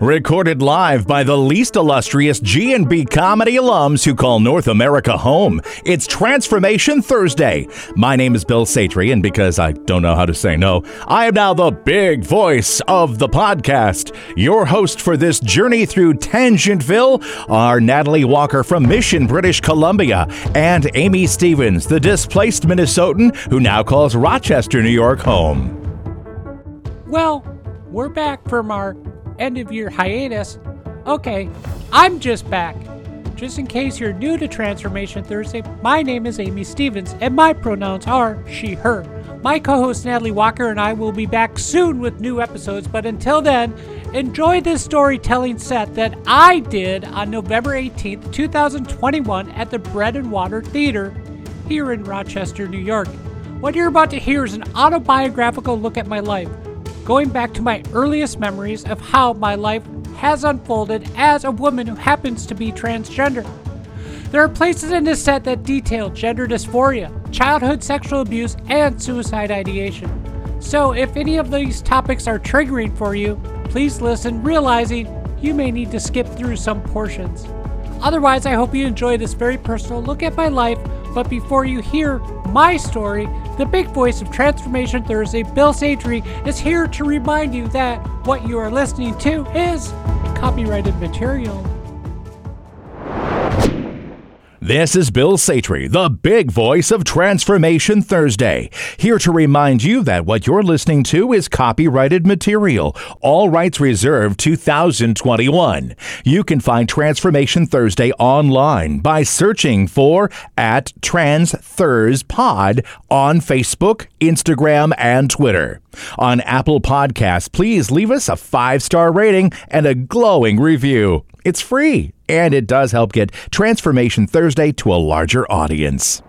Recorded live by the least illustrious G&B comedy alums who call North America home. It's Transformation Thursday. My name is Bill Satry, and because I don't know how to say no, I am now the big voice of the podcast. Your host for this journey through Tangentville are Natalie Walker from Mission, British Columbia, and Amy Stevens, the displaced Minnesotan who now calls Rochester, New York home. Well, we're back from our end of year hiatus. Okay, I'm just back. Just in case you're new to Transformation Thursday, my name is Amy Stevens and my pronouns are she, her. My co-host Natalie Walker and I will be back soon with new episodes, but until then, enjoy this storytelling set that I did on November 18th, 2021 at the Bread and Water Theater here in Rochester, New York. What you're about to hear is an autobiographical look at my life, going back to my earliest memories of how my life has unfolded as a woman who happens to be transgender. There are places in this set that detail gender dysphoria, childhood sexual abuse, and suicide ideation. So if any of these topics are triggering for you, please listen, realizing you may need to skip through some portions. Otherwise, I hope you enjoy this very personal look at my life. But before you hear my story, the big voice of Transformation Thursday, Bill Satry, is here to remind you that what you are listening to is copyrighted material. This is Bill Satry, the big voice of Transformation Thursday, here to remind you that what you're listening to is copyrighted material, all rights reserved 2021. You can find Transformation Thursday online by searching for @TransThursPod on Facebook, Instagram, and Twitter. On Apple Podcasts, please leave us a 5-star rating and a glowing review. It's free, and it does help get Transformation Thursday to a larger audience.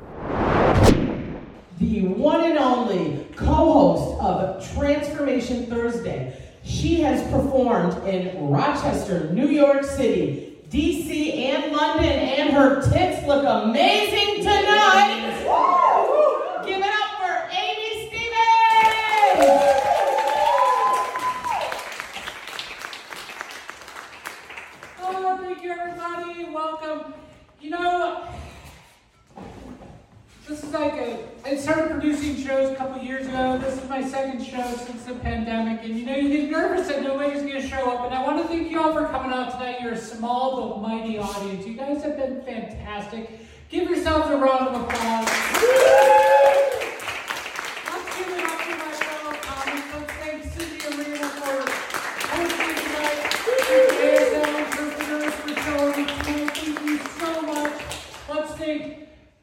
The one and only co-host of Transformation Thursday. She has performed in Rochester, New York City, D.C., and London, and her tits look amazing tonight. Woo! Give it up for Amy Stevens! Welcome. You know, this is like I started producing shows a couple years ago. This is my second show since the pandemic. And you know, you get nervous that nobody's going to show up. And I want to thank you all for coming out tonight. You're a small but mighty audience. You guys have been fantastic. Give yourselves a round of applause. Let's give it up to my fellow comics. Let's thank Cindy and Rita for hosting tonight.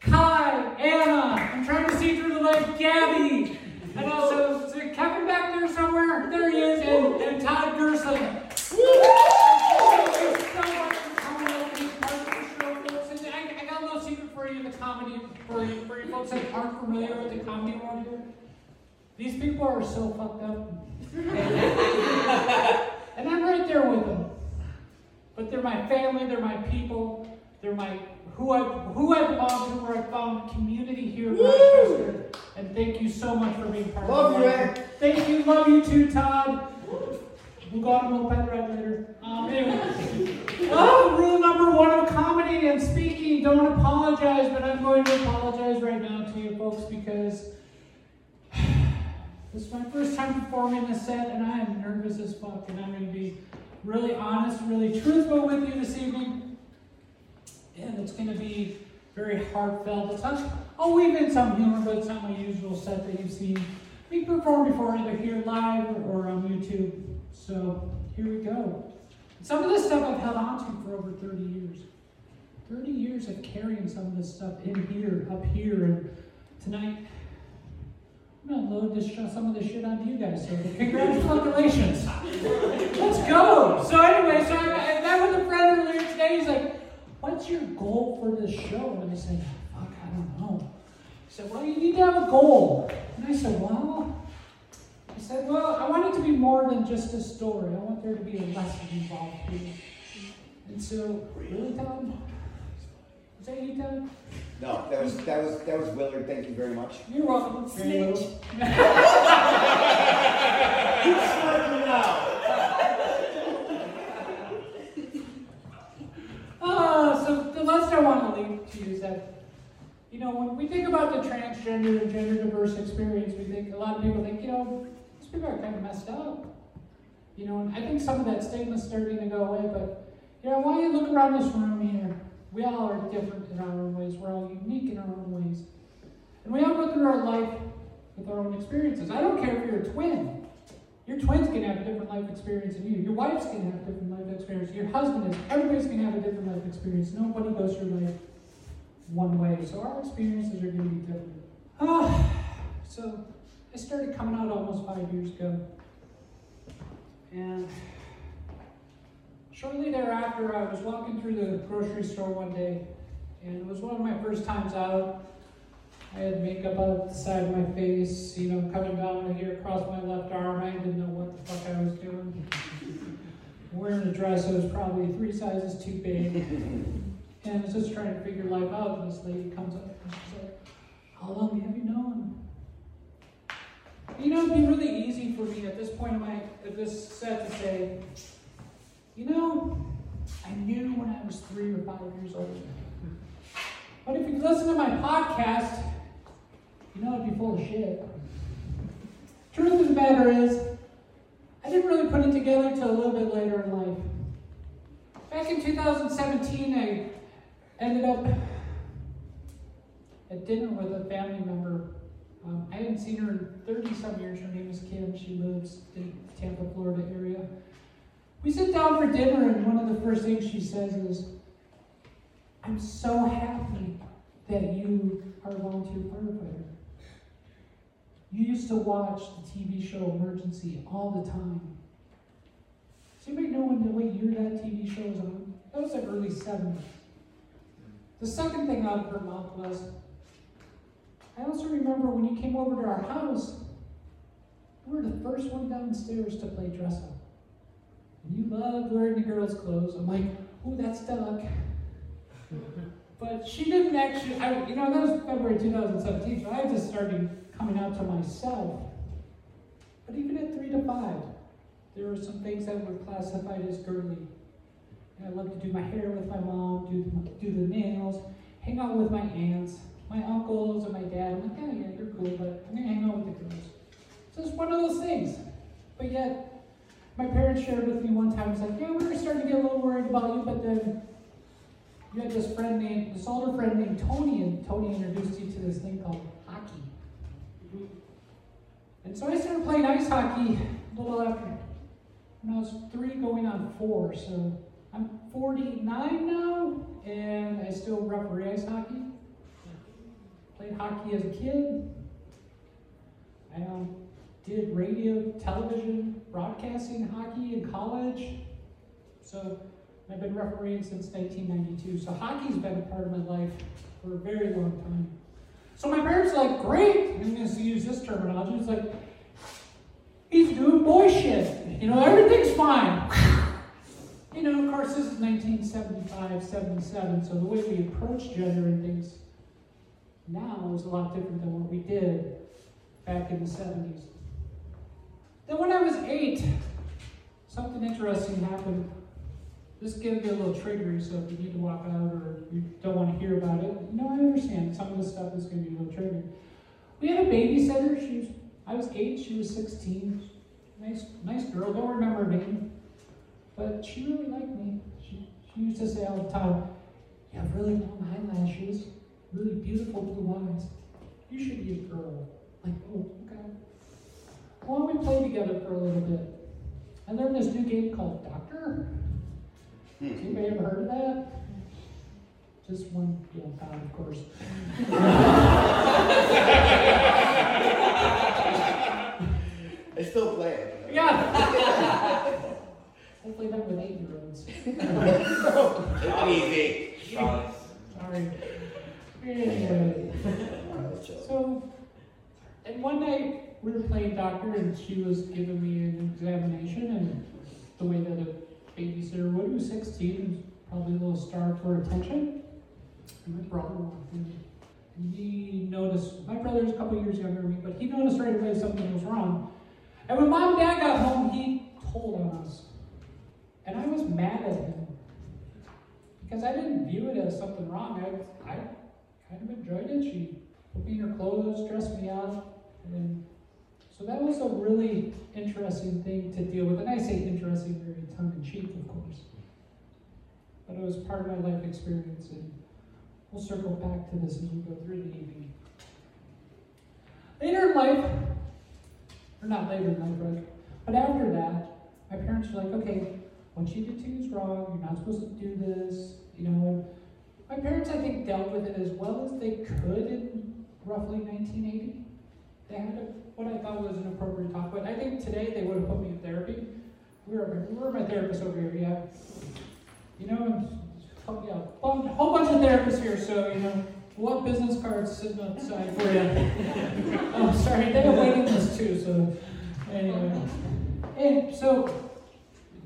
Kai, Anna, I'm trying to see through the light, Gabby, and also Kevin back there somewhere, there he is, and Todd Gerson. Thank you so much for coming out to be part of the show, folks. And I got a little secret for you, the comedy, for you folks that aren't familiar with the comedy world here. These people are so fucked up. And I'm right there with them. But they're my family, they're my people, they're my... Who I belong to, where I found community here in Rochester. And thank you so much for being part of the show. Thank you, love you too, Todd. We'll go on a little pet ride later. Anyway. Rule number one of comedy and speaking, don't apologize, but I'm going to apologize right now to you folks because this is my first time performing this set and I am nervous as fuck. And I'm going to be really honest, really truthful with you this evening. And it's going to be very heartfelt. It's not, I'll weave in some humor, but it's not my usual set that you've seen me perform before, either here live or on YouTube. So here we go. Some of this stuff I've held on to for over 30 years. 30 years of carrying some of this stuff in here, up here. And tonight, I'm going to load some of this shit onto you guys. So congratulations. Let's go. So anyway, so I met with a friend earlier today. He's like, what's your goal for this show? And I said, fuck, I don't know. He said, well, you need to have a goal. And I said, well? I said, well, I want it to be more than just a story. I want there to be a lesson involved here. And so, really, Tom? Was that you, Tom? No, that was Willard. Thank you very much. You're welcome. Snitch. Who's smirking now? she is that, you know, when we think about the transgender and gender diverse experience, we think, a lot of people think, you know, these people are kind of messed up. You know, and I think some of that stigma's starting to go away, but, you know, why don't you look around this room here? We all are different in our own ways. We're all unique in our own ways. And we all go through our life with our own experiences. I don't care if you're a twin. Your twin's going to have a different life experience than you. Your wife's going to have a different life experience. Your husband is. Everybody's going to have a different life experience. Nobody goes through life one way. So our experiences are going to be different. So I started coming out almost 5 years ago. And shortly thereafter, I was walking through the grocery store one day, and it was one of my first times out. I had makeup out the side of my face, you know, coming down here across my left arm. I didn't know what the fuck I was doing. Wearing a dress that was probably 3 sizes too big. And I was just trying to figure life out, and this lady comes up and she's like, "How long have you known?" You know, it'd be really easy for me at this point in my, at this set to say, you know, I knew when I was 3 or 5 years old. But if you listen to my podcast, you know I'd be full of shit. Truth of the matter is, I didn't really put it together until a little bit later in life. Back in 2017, I ended up at dinner with a family member. I hadn't seen her in 30-some years. Her name is Kim. She lives in the Tampa, Florida area. We sit down for dinner, and one of the first things she says is, "I'm so happy that you are a volunteer firefighter. You used to watch the TV show Emergency all the time." Does anybody know what year that TV show was on? That was like early 70s. The second thing out of her mouth was, "I also remember when you came over to our house, you were the first one downstairs to play dress up. And you loved wearing the girls' clothes." I'm like, "Ooh, that's stuck." But she didn't actually, you know, that was February 2017, so I just started coming out to myself. But even at 3 to 5, there were some things that were classified as girly. And I loved to do my hair with my mom, do the nails, hang out with my aunts, my uncles, and my dad. I'm like, "Oh yeah, you're cool, but I'm gonna hang out with the girls." So it's one of those things. But yet, my parents shared with me one time, it's like, "Yeah, we were starting to get a little worried about you, but then you had this friend named, this older friend named Tony, and Tony introduced you to this thing called hockey." And so I started playing ice hockey a little after, when I was 3 going on 4, so I'm 49 now, and I still referee ice hockey. Played hockey as a kid. I did radio, television, broadcasting, hockey in college. So I've been refereeing since 1992, so hockey's been a part of my life for a very long time. So my parents are like, "Great," I'm going to use this terminology, it's like, "He's doing boy shit, you know, everything's fine." You know, of course, this is 1975, 77, so the way we approach gender and things now is a lot different than what we did back in the 70s. Then when I was 8, something interesting happened. This is going to be a little triggery, so if you need to walk out or you don't want to hear about it, you know, I understand. Some of this stuff is going to be a little triggery. We had a babysitter. I was 8, she was 16. Nice girl, don't remember her name. But she really liked me. She used to say all the time, "You have really long eyelashes, really beautiful blue eyes. You should be a girl." Like, "Oh, okay." Well, we played together for a little bit. I learned this new game called Doctor. Has anybody ever heard of that? Just one little pound, of course. I still play it. Yeah. I play that with 8-year-olds. Easy. Sorry. Anyway. So, and one night we were playing doctor, and she was giving me an examination, and the way that it babysitter would, who was 16, probably a little starved for attention. And my brother walked in, and he noticed, my brother's a couple years younger than me, but he noticed right away something was wrong. And when mom and dad got home, he told on us. And I was mad at him. because I didn't view it as something wrong. I kind of enjoyed it. She put me in her clothes, dressed me up, and so that was a really interesting thing to deal with. And I say interesting very tongue-in-cheek, of course. But it was part of my life experience, and we'll circle back to this as we go through the evening. Later in life, or not later in life, right? But after that, my parents were like, okay, what you did to you is wrong, you're not supposed to do this, you know. My parents, I think, dealt with it as well as they could in roughly 1980. They had what I thought was an appropriate talk, but I think today they would have put me in therapy. We were my therapist over here, yeah. You know, help me out. A whole bunch of therapists here, so, you know, we'll have business cards sitting outside for you. I'm sorry, they have waiting lists too, so anyway. And so,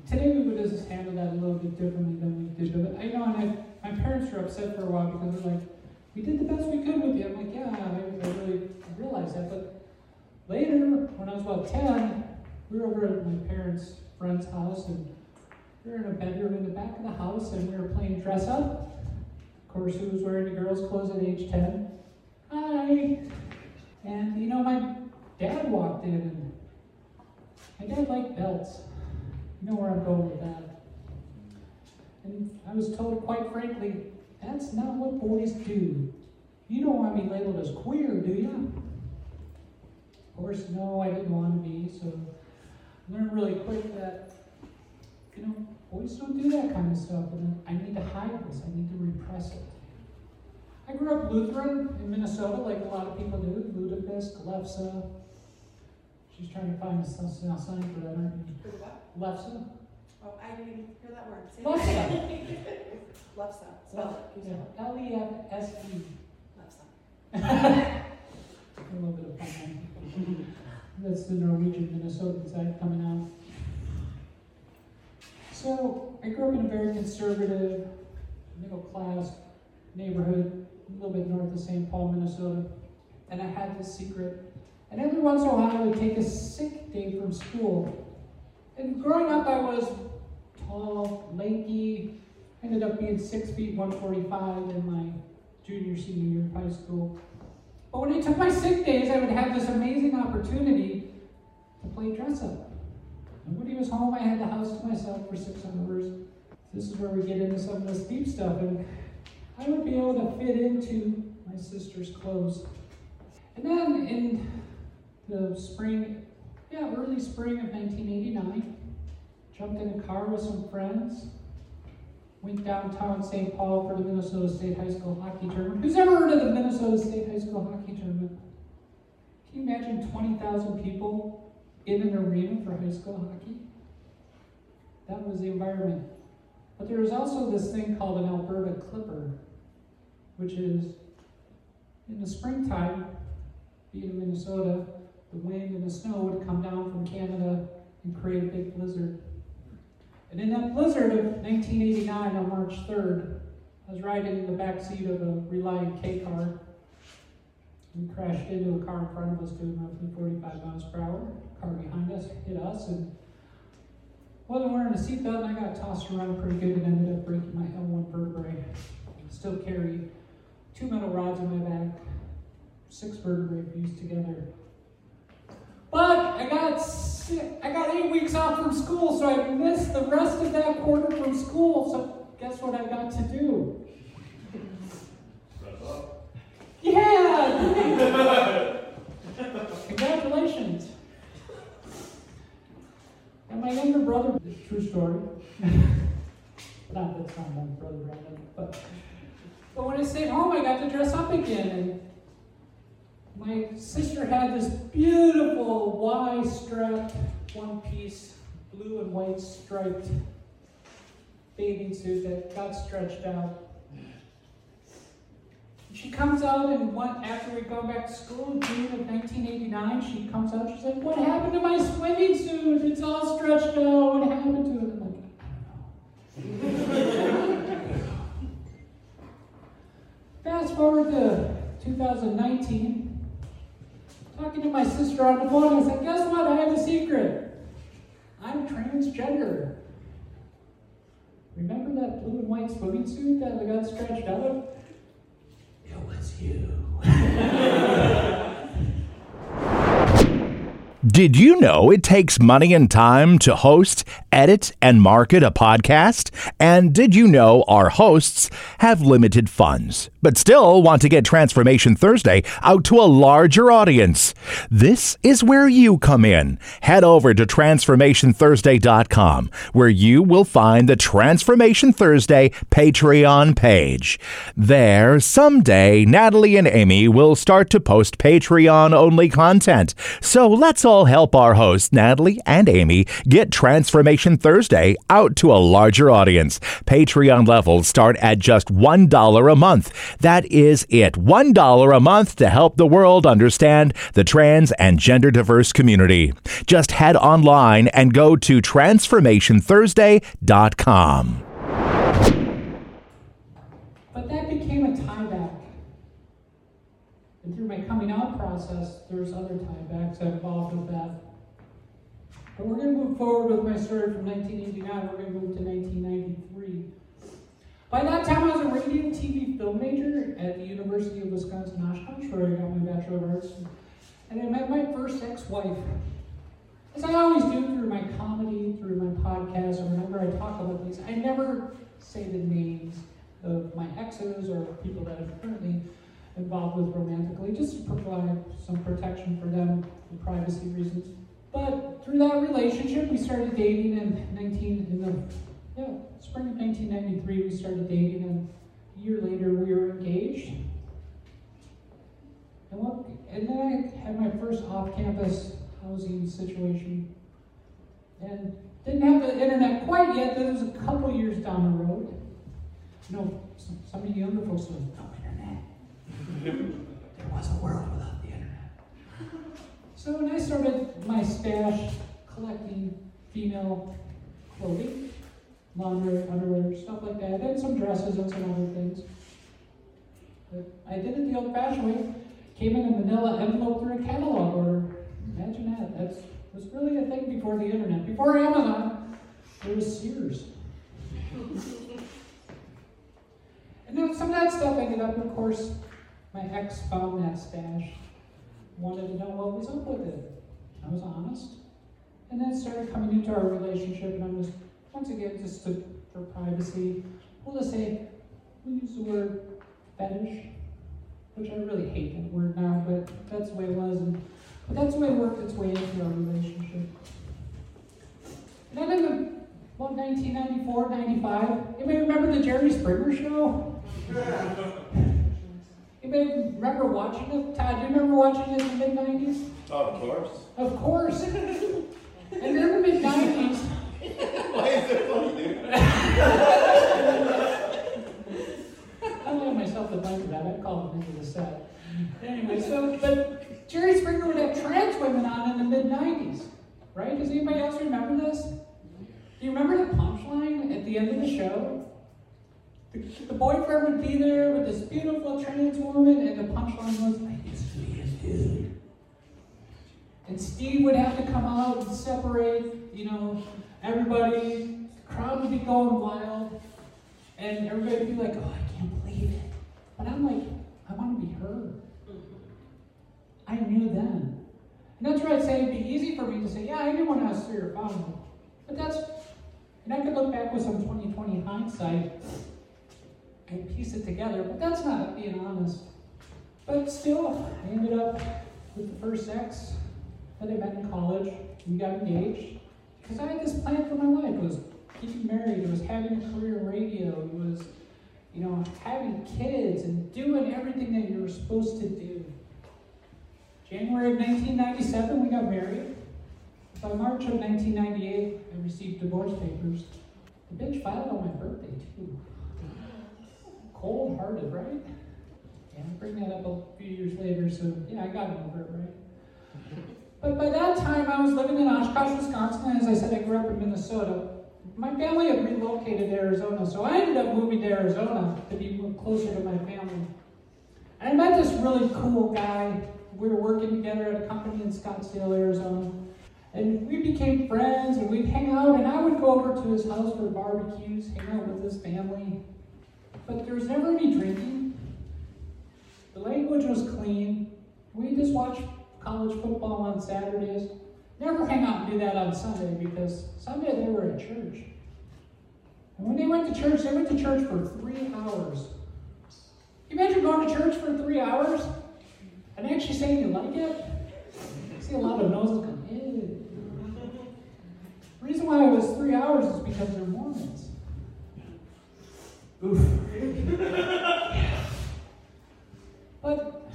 today we would have just handled that a little bit differently than we did. But I know, and my parents were upset for a while because they're like, we did the best we could with you. I'm like, yeah, I really realized that. But later, when I was about 10, we were over at my parents' friend's house, and we were in a bedroom in the back of the house, and we were playing dress up. Of course, who was wearing the girls' clothes at age 10? Hi! And, you know, my dad walked in, and my dad liked belts. You know where I'm going with that. And I was told, quite frankly, that's not what boys do. You don't want to be labeled as queer, do you? Of course, no, I didn't want to be, so I learned really quick that, you know, boys don't do that kind of stuff, and I need to hide this, I need to repress it. I grew up Lutheran in Minnesota, like a lot of people do, Ludafisk, Lefse. She's trying to find a sign for that, aren't you? For what? Lefse. Oh, I didn't even hear that word. Lefse. Lefse. Spell it. Yeah. L-E-F-S-E. Lefse. A little bit of fun. That's the Norwegian Minnesota side coming out. So, I grew up in a very conservative, middle-class neighborhood, a little bit north of St. Paul, Minnesota, and I had this secret. And every once in a while, I would take a sick day from school. And growing up, I was tall, lanky. I ended up being 6 feet, 145 in my junior, senior year of high school. But when I took my sick days, I would have this amazing opportunity to play dress-up. Nobody was home. I had the house to myself for 6 hours. This is where we get into some of this deep stuff. And I would be able to fit into my sister's clothes. And then in the spring, early spring of 1989, jumped in a car with some friends, went downtown St. Paul for the Minnesota State High School hockey tournament. Who's ever heard of the Minnesota State High School hockey tournament? Can you imagine 20,000 people in an arena for high school hockey? That was the environment. But there was also this thing called an Alberta Clipper, which is in the springtime, being in Minnesota, the wind and the snow would come down from Canada and create a big blizzard. And in that blizzard of 1989 on March 3rd, I was riding in the backseat of a Reliant K car and crashed into a car in front of us doing roughly 45 miles per hour. The car behind us hit us and wasn't wearing a seatbelt, and I got tossed around pretty good and ended up breaking my L1 vertebrae. Still carry 2 metal rods in my back, 6 vertebrae fused together. But I got 8 weeks off from school, so I missed the rest of that quarter from school. So guess what I got to do? Yeah! Congratulations. And my younger brother, true story. Not that it's not my brother right now, but when I stayed home, I got to dress up again. And my sister had this beautiful Y-strap, one-piece, blue and white striped bathing suit that got stretched out. She comes out and after we go back to school, June of 1989, she comes out and she's like, what happened to my swimming suit? It's all stretched out. What happened to it? I'm like, I don't know. Fast forward to 2019. Talking to my sister on the phone, I said, guess what? I have a secret. I'm transgender. Remember remember that blue and white swimming suit that I got scratched out of? It was you. Did you know it takes money and time to host, edit, and market a podcast? And did you know our hosts have limited funds, but still want to get Transformation Thursday out to a larger audience? This is where you come in. Head over to TransformationThursday.com, where you will find the Transformation Thursday Patreon page. There, someday, Natalie and Amy will start to post Patreon-only content. So let's all help our hosts, Natalie and Amy, get Transformation Thursday out to a larger audience. Patreon levels start at just $1 a month. That is it. $1 a month to help the world understand the trans and gender diverse community. Just head online and go to TransformationThursday.com. But that became a tieback. And through my coming out process, there's other tiebacks involved with that. But we're going to move forward with my story from 1989. We're going to move to 1993. By that time, I was a radio and TV film major at the University of Wisconsin Oshkosh, where I got my Bachelor of Arts. And I met my first ex-wife. As I always do through my comedy, through my podcast, or whenever I talk about these, I never say the names of my exes or people that I'm currently involved with romantically, just to provide some protection for them and privacy reasons. But through that relationship, we started dating spring of 1993, we started dating, and a year later, we were engaged. And then I had my first off-campus housing situation, and didn't have the internet quite yet. That was a couple years down the road. You know, some of the younger folks said, no internet. There was a world without the internet. So when I started my stash collecting female clothing, laundry, underwear, stuff like that, and some dresses and some other things. But I did it the old-fashioned way. Came in a manila envelope through a catalog order. Imagine that. That was really a thing before the internet. Before Amazon, there was Sears. And then some of that stuff ended up, of course, my ex found that stash, wanted to know what was up with it. I was honest. And then started coming into our relationship, and I'm just, once again, just for privacy, we'll just say, we use the word fetish, which I really hate that word now, but that's the way it was. But that's the way it worked its way into our relationship. And then in about 1994, 95, anybody remember the Jerry Springer Show? Yeah. Anybody remember watching it? Todd, do you remember watching it in the mid-90s? Of course. Of course. And in the mid-90s, why is it funny, dude? I'm giving myself the blame for that. I called him into the set. Anyway, but Jerry Springer would have trans women on in the mid-90s, right? Does anybody else remember this? Do you remember the punchline at the end of the show? The boyfriend would be there with this beautiful trans woman, and the punchline was, I guess we is good. And Steve would have to come out and separate, you know, everybody, the crowd would be going wild, and everybody would be like, oh, I can't believe it. But I'm like, I want to be her. I knew then. And that's where I'd say it'd be easy for me to say, yeah, I knew when I was 3 or 5. But and I could look back with some 20/20 hindsight and piece it together, but that's not being honest. But still, I ended up with the first ex that I met in college. We got engaged. Because I had this plan for my life. It was getting married, it was having a career in radio, it was, you know, having kids and doing everything that you were supposed to do. January of 1997, we got married. By March of 1998, I received divorce papers. The bitch filed on my birthday, too. Cold-hearted, right? Yeah, I bring that up a few years later, so yeah, I got over it, right? But by that time, I was living in Oshkosh, Wisconsin, and as I said, I grew up in Minnesota. My family had relocated to Arizona, so I ended up moving to Arizona to be closer to my family. And I met this really cool guy. We were working together at a company in Scottsdale, Arizona. And we became friends, and we'd hang out, and I would go over to his house for barbecues, hang out with his family. But there was never any drinking. The language was clean. We just watched college football on Saturdays. Never hang out and do that on Sunday, because Sunday they were at church. And when they went to church for 3 hours. Can you imagine going to church for 3 hours and actually saying you like it? I see a lot of noses going, ew. The reason why it was 3 hours is because they're Mormons. Oof. But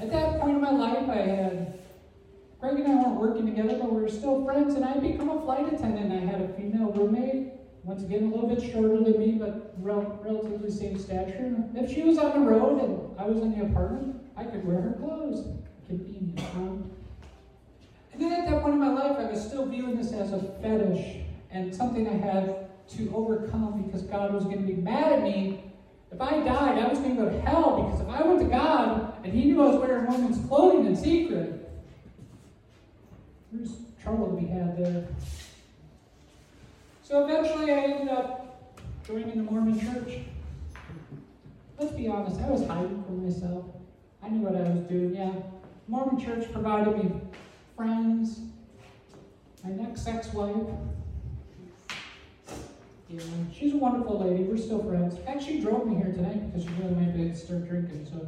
at that point in my life, I had Greg and I weren't working together, but we were still friends, and I'd become a flight attendant. I had a female roommate, once again a little bit shorter than me, but relatively same stature. If she was on the road and I was in the apartment, I could wear her clothes. Convenient. And then at that point in my life, I was still viewing this as a fetish and something I had to overcome, because God was going to be mad at me. If I died, I was going to go to hell, because if I went to God and he knew I was wearing women's clothing in secret, there's trouble to be had there. So eventually I ended up joining the Mormon church. Let's be honest, I was hiding from myself. I knew what I was doing, yeah. Mormon church provided me friends, my next ex-wife. Yeah, she's a wonderful lady, we're still friends. Actually, she drove me here tonight because she really made me start drinking, so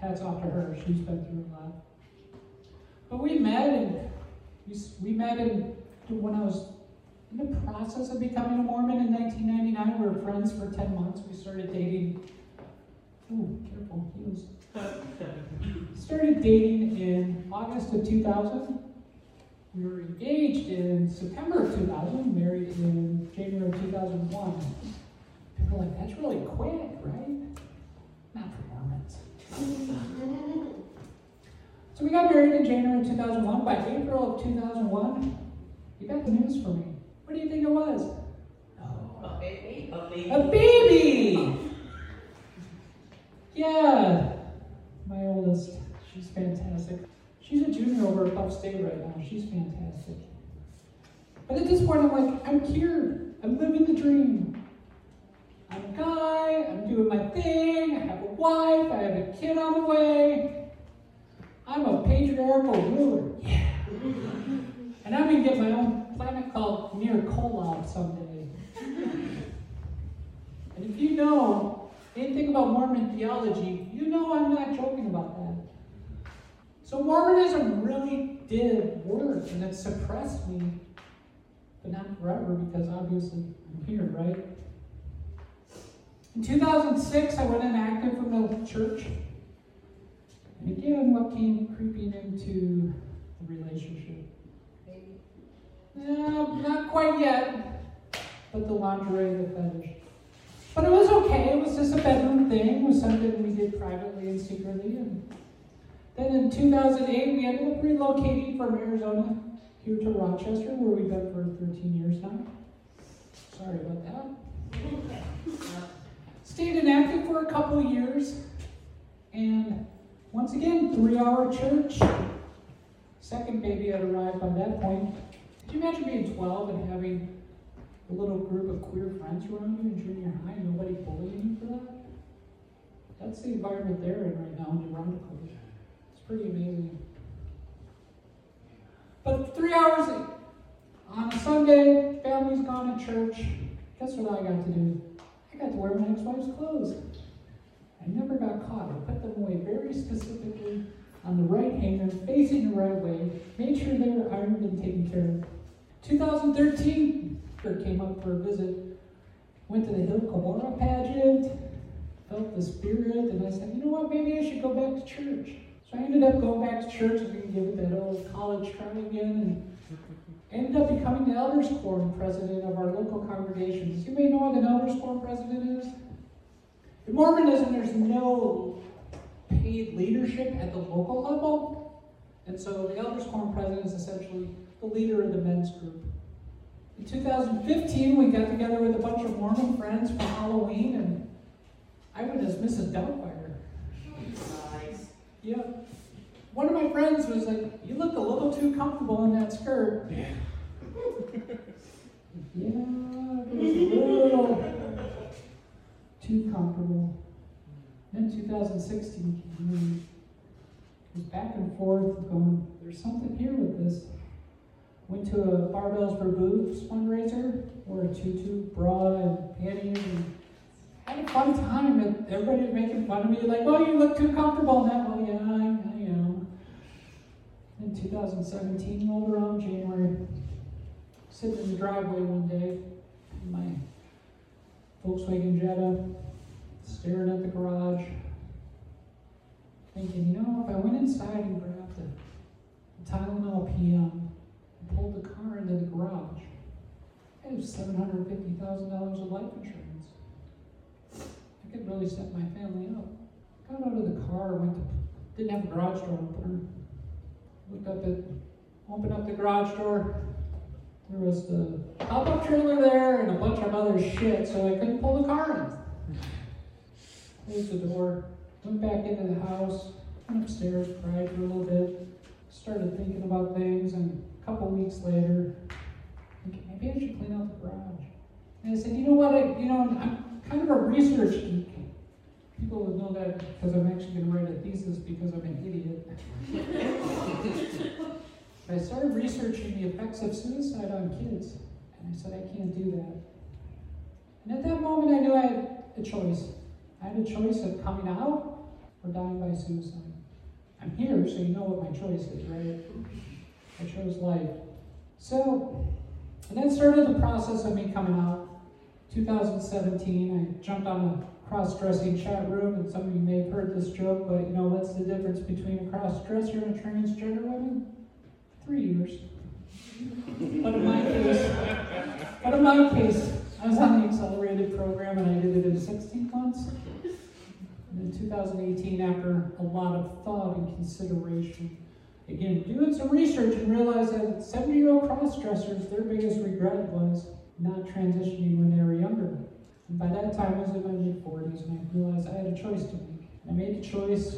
hats off to her, she's been through a lot. But we met when I was in the process of becoming a Mormon in 1999. We were friends for 10 months. We started dating. Ooh, careful, heels. Started dating in August of 2000. We were engaged in September of 2000, married in January of 2001. People are like, that's really quick, right? Not for Mormons. So we got married in January 2001. By April of 2001, you got the news for me. What do you think it was? Oh, a baby! Yeah, my oldest. She's fantastic. She's a junior over at Puff State right now. She's fantastic. But at this point, I'm like, I'm cured. I'm living the dream. I'm a guy. I'm doing my thing. I have a wife. I have a kid on the way. I'm a patriarchal ruler, yeah. And I'm going to get my own planet called near Kolob someday. And if you know anything about Mormon theology, you know I'm not joking about that. So Mormonism really did work, and it suppressed me, but not forever, because obviously I'm here, right? In 2006, I went inactive from the church. And again, what came creeping into the relationship? Baby. No, not quite yet, but the lingerie, the fetish. But it was okay, it was just a bedroom thing, it was something we did privately and secretly. And then in 2008, we ended up relocating from Arizona here to Rochester, where we've been for 13 years now. Sorry about that. Stayed inactive for a couple years, and once again, 3 hour church. Second baby had arrived by that point. Could you imagine being 12 and having a little group of queer friends around you in junior high and nobody bullying you for that? That's the environment they're in right now in New Mexico. It's pretty amazing. But 3 hours on a Sunday, family's gone to church. Guess what I got to do? I got to wear my ex-wife's clothes. I never got caught. I put them away very specifically on the right hanger, facing the right way, made sure they were ironed and taken care of. 2013, came up for a visit, went to the Hill Kamora pageant, felt the spirit, and I said, you know what, maybe I should go back to church. So I ended up going back to church, and we can give it that old college try again, and ended up becoming the elders quorum president of our local congregations. You may know what an elders quorum president is? In Mormonism, there's no paid leadership at the local level, and so the elders quorum president is essentially the leader of the men's group. In 2015, we got together with a bunch of Mormon friends for Halloween, and I went as Mrs. Doubtfire. Nice. Yeah. One of my friends was like, you look a little too too comfortable in that skirt. Yeah, it was a little too comfortable. Then 2016 came. It was back and forth going, there's something here with this. Went to a Barbells for Boobs fundraiser, wore a tutu, bra, and panties, and had a fun time, and everybody was making fun of me, like, well, you look too comfortable in that. Well, yeah, I know. In 2017, rolled around January, sitting in the driveway one day, in my Volkswagen Jetta, staring at the garage, thinking, you know, if I went inside and grabbed the Tylenol PM, pulled the car into the garage, it was $750,000 of life insurance. I could really set my family up. Got out of the car, didn't have a garage door opener. Looked up at, opened up the garage door. There was the pop-up trailer there and a bunch of other shit, so I couldn't pull the car in. Closed the door, went back into the house, went upstairs, cried for a little bit, started thinking about things, and a couple weeks later, thinking, maybe I should clean out the garage. And I said, you know what, I'm kind of a research geek. People would know that because I'm actually going to write a thesis because I'm an idiot. I started researching the effects of suicide on kids, and I said, I can't do that. And at that moment, I knew I had a choice. I had a choice of coming out or dying by suicide. I'm here, so you know what my choice is, right? I chose life. So, and then started the process of me coming out. 2017, I jumped on a cross-dressing chat room, and some of you may have heard this joke, but you know, what's the difference between a cross-dresser and a transgender woman? 3 years. But in my case, I was on the accelerated program, and I did it in 16 months. And in 2018, after a lot of thought and consideration, again, doing some research and realized that 70-year-old cross-dressers, their biggest regret was not transitioning when they were younger. And by that time, I was in my mid-40s, and I realized I had a choice to make. And I made the choice,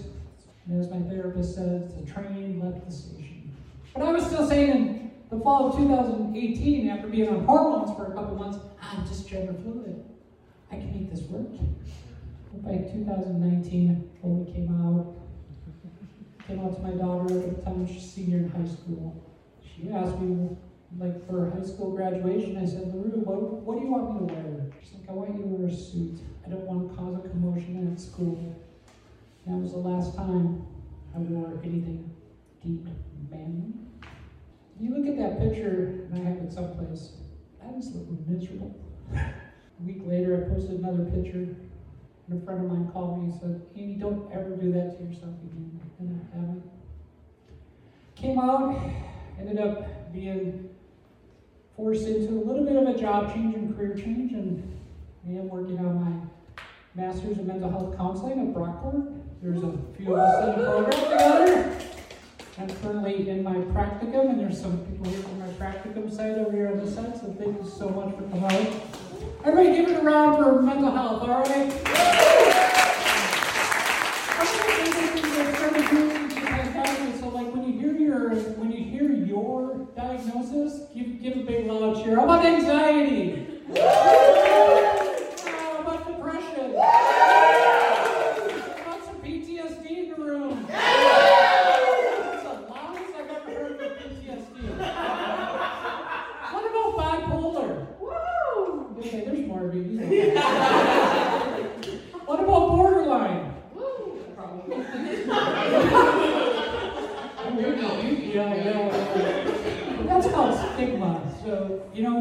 and as my therapist said, the train left the station. But I was still saying in the fall of 2018, after being on hormones for a couple months, I'm just gender fluid. I can make this work. But by 2019, I fully came out to my daughter at the time. She's senior in high school. She asked me, like, for high school graduation, I said, LaRue, what do you want me to wear? She's like, I want you to wear a suit. I don't want to cause a commotion at school. And that was the last time I wore anything deep manly. You look at that picture, and I have it someplace, I just look miserable. A week later, I posted another picture, and a friend of mine called me and said, Amy, don't ever do that to yourself again. And I haven't. Came out, ended up being forced into a little bit of a job change and career change, and I am working on my master's in mental health counseling at Brockport. There's a few of us in the program together. I'm currently in my practicum, and there's some people here from my practicum side over here on this side, so thank you so much for coming out. Everybody give it a round for mental health, all right? So, like, when you hear your diagnosis, give a big loud cheer. How about anxiety? How about depression? How about some PTSD in the room? That's the loudest I've ever heard for PTSD. What about bipolar? Woo! Okay, there's more of you. What about borderline? Yeah. But that's called stigma. So,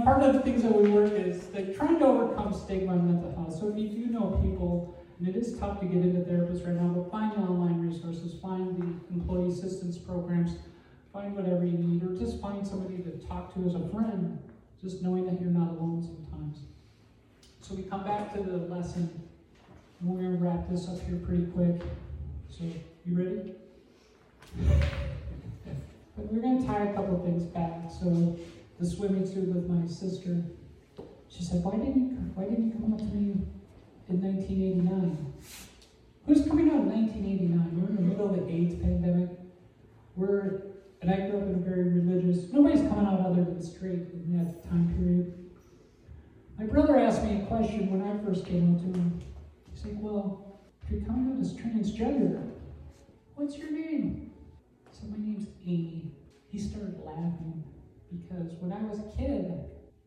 part of the things that we work is like trying to overcome stigma in mental health. So if you do know people, and it is tough to get into therapists right now, but find the online resources, find the employee assistance programs, find whatever you need, or just find somebody to talk to as a friend, just knowing that you're not alone sometimes. So we come back to the lesson, and we're going to wrap this up here pretty quick. So, you ready? But we're going to tie a couple things back. So, the swimming suit with my sister, she said, why didn't you come out to me in 1989? Who's coming out in 1989? We're in the middle of the AIDS pandemic. We're And I grew up in a very religious, nobody's coming out other than straight in that time period. My brother asked me a question when I first came out to him. He's like, well, if you're coming out as transgender, what's your name? I said, my name's Amy. He started laughing because when I was a kid,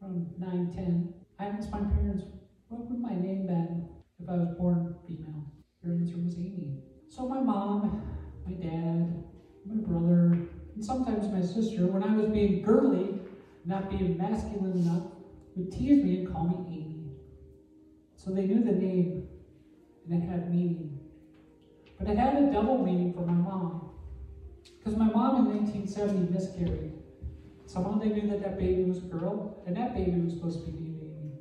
from 9, 10, I asked my parents, what would my name been if I was born female? Their answer was Amy. So my mom, my dad, my brother, and sometimes my sister, when I was being girly, not being masculine enough, would tease me and call me Amy. So they knew the name, and it had meaning. But it had a double meaning for my mom. Because my mom in 1970 miscarried. Somehow they knew that that baby was a girl, and that baby was supposed to be named Amy.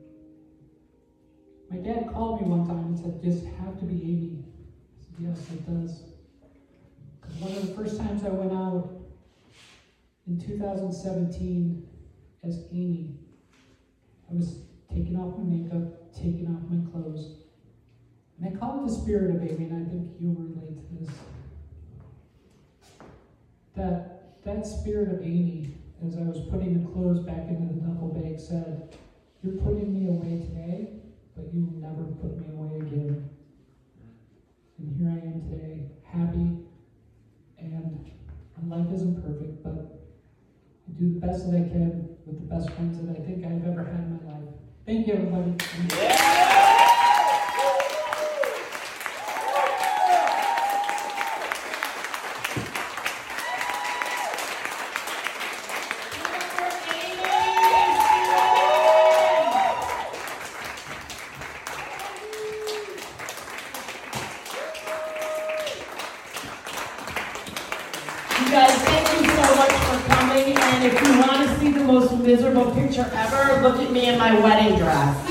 My dad called me one time and said, does it have to be Amy? I said, yes, it does. Because one of the first times I went out in 2017 as Amy, I was taking off my makeup, taking off my clothes. And I call it the spirit of Amy, and I think you'll relate to this. That spirit of Amy, as I was putting the clothes back into the duffel bag, said, you're putting me away today, but you will never put me away again. And here I am today, happy, and my life isn't perfect, but I do the best that I can with the best friends that I think I've ever had in my life. Thank you, everybody. Yeah. Ever look at me in my wedding dress.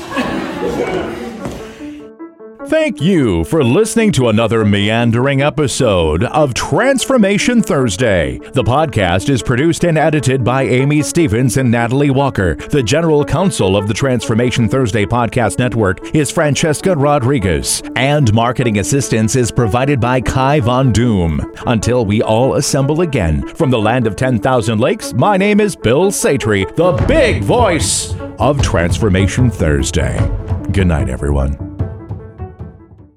Thank you for listening to another meandering episode of Transformation Thursday. The podcast is produced and edited by Amy Stevens and Natalie Walker. The general counsel of the Transformation Thursday podcast network is Francesca Rodriguez, and marketing assistance is provided by Kai Von Doom. Until we all assemble again, from the land of 10,000 lakes, my name is Bill Satry, the big voice of Transformation Thursday. Good night, everyone.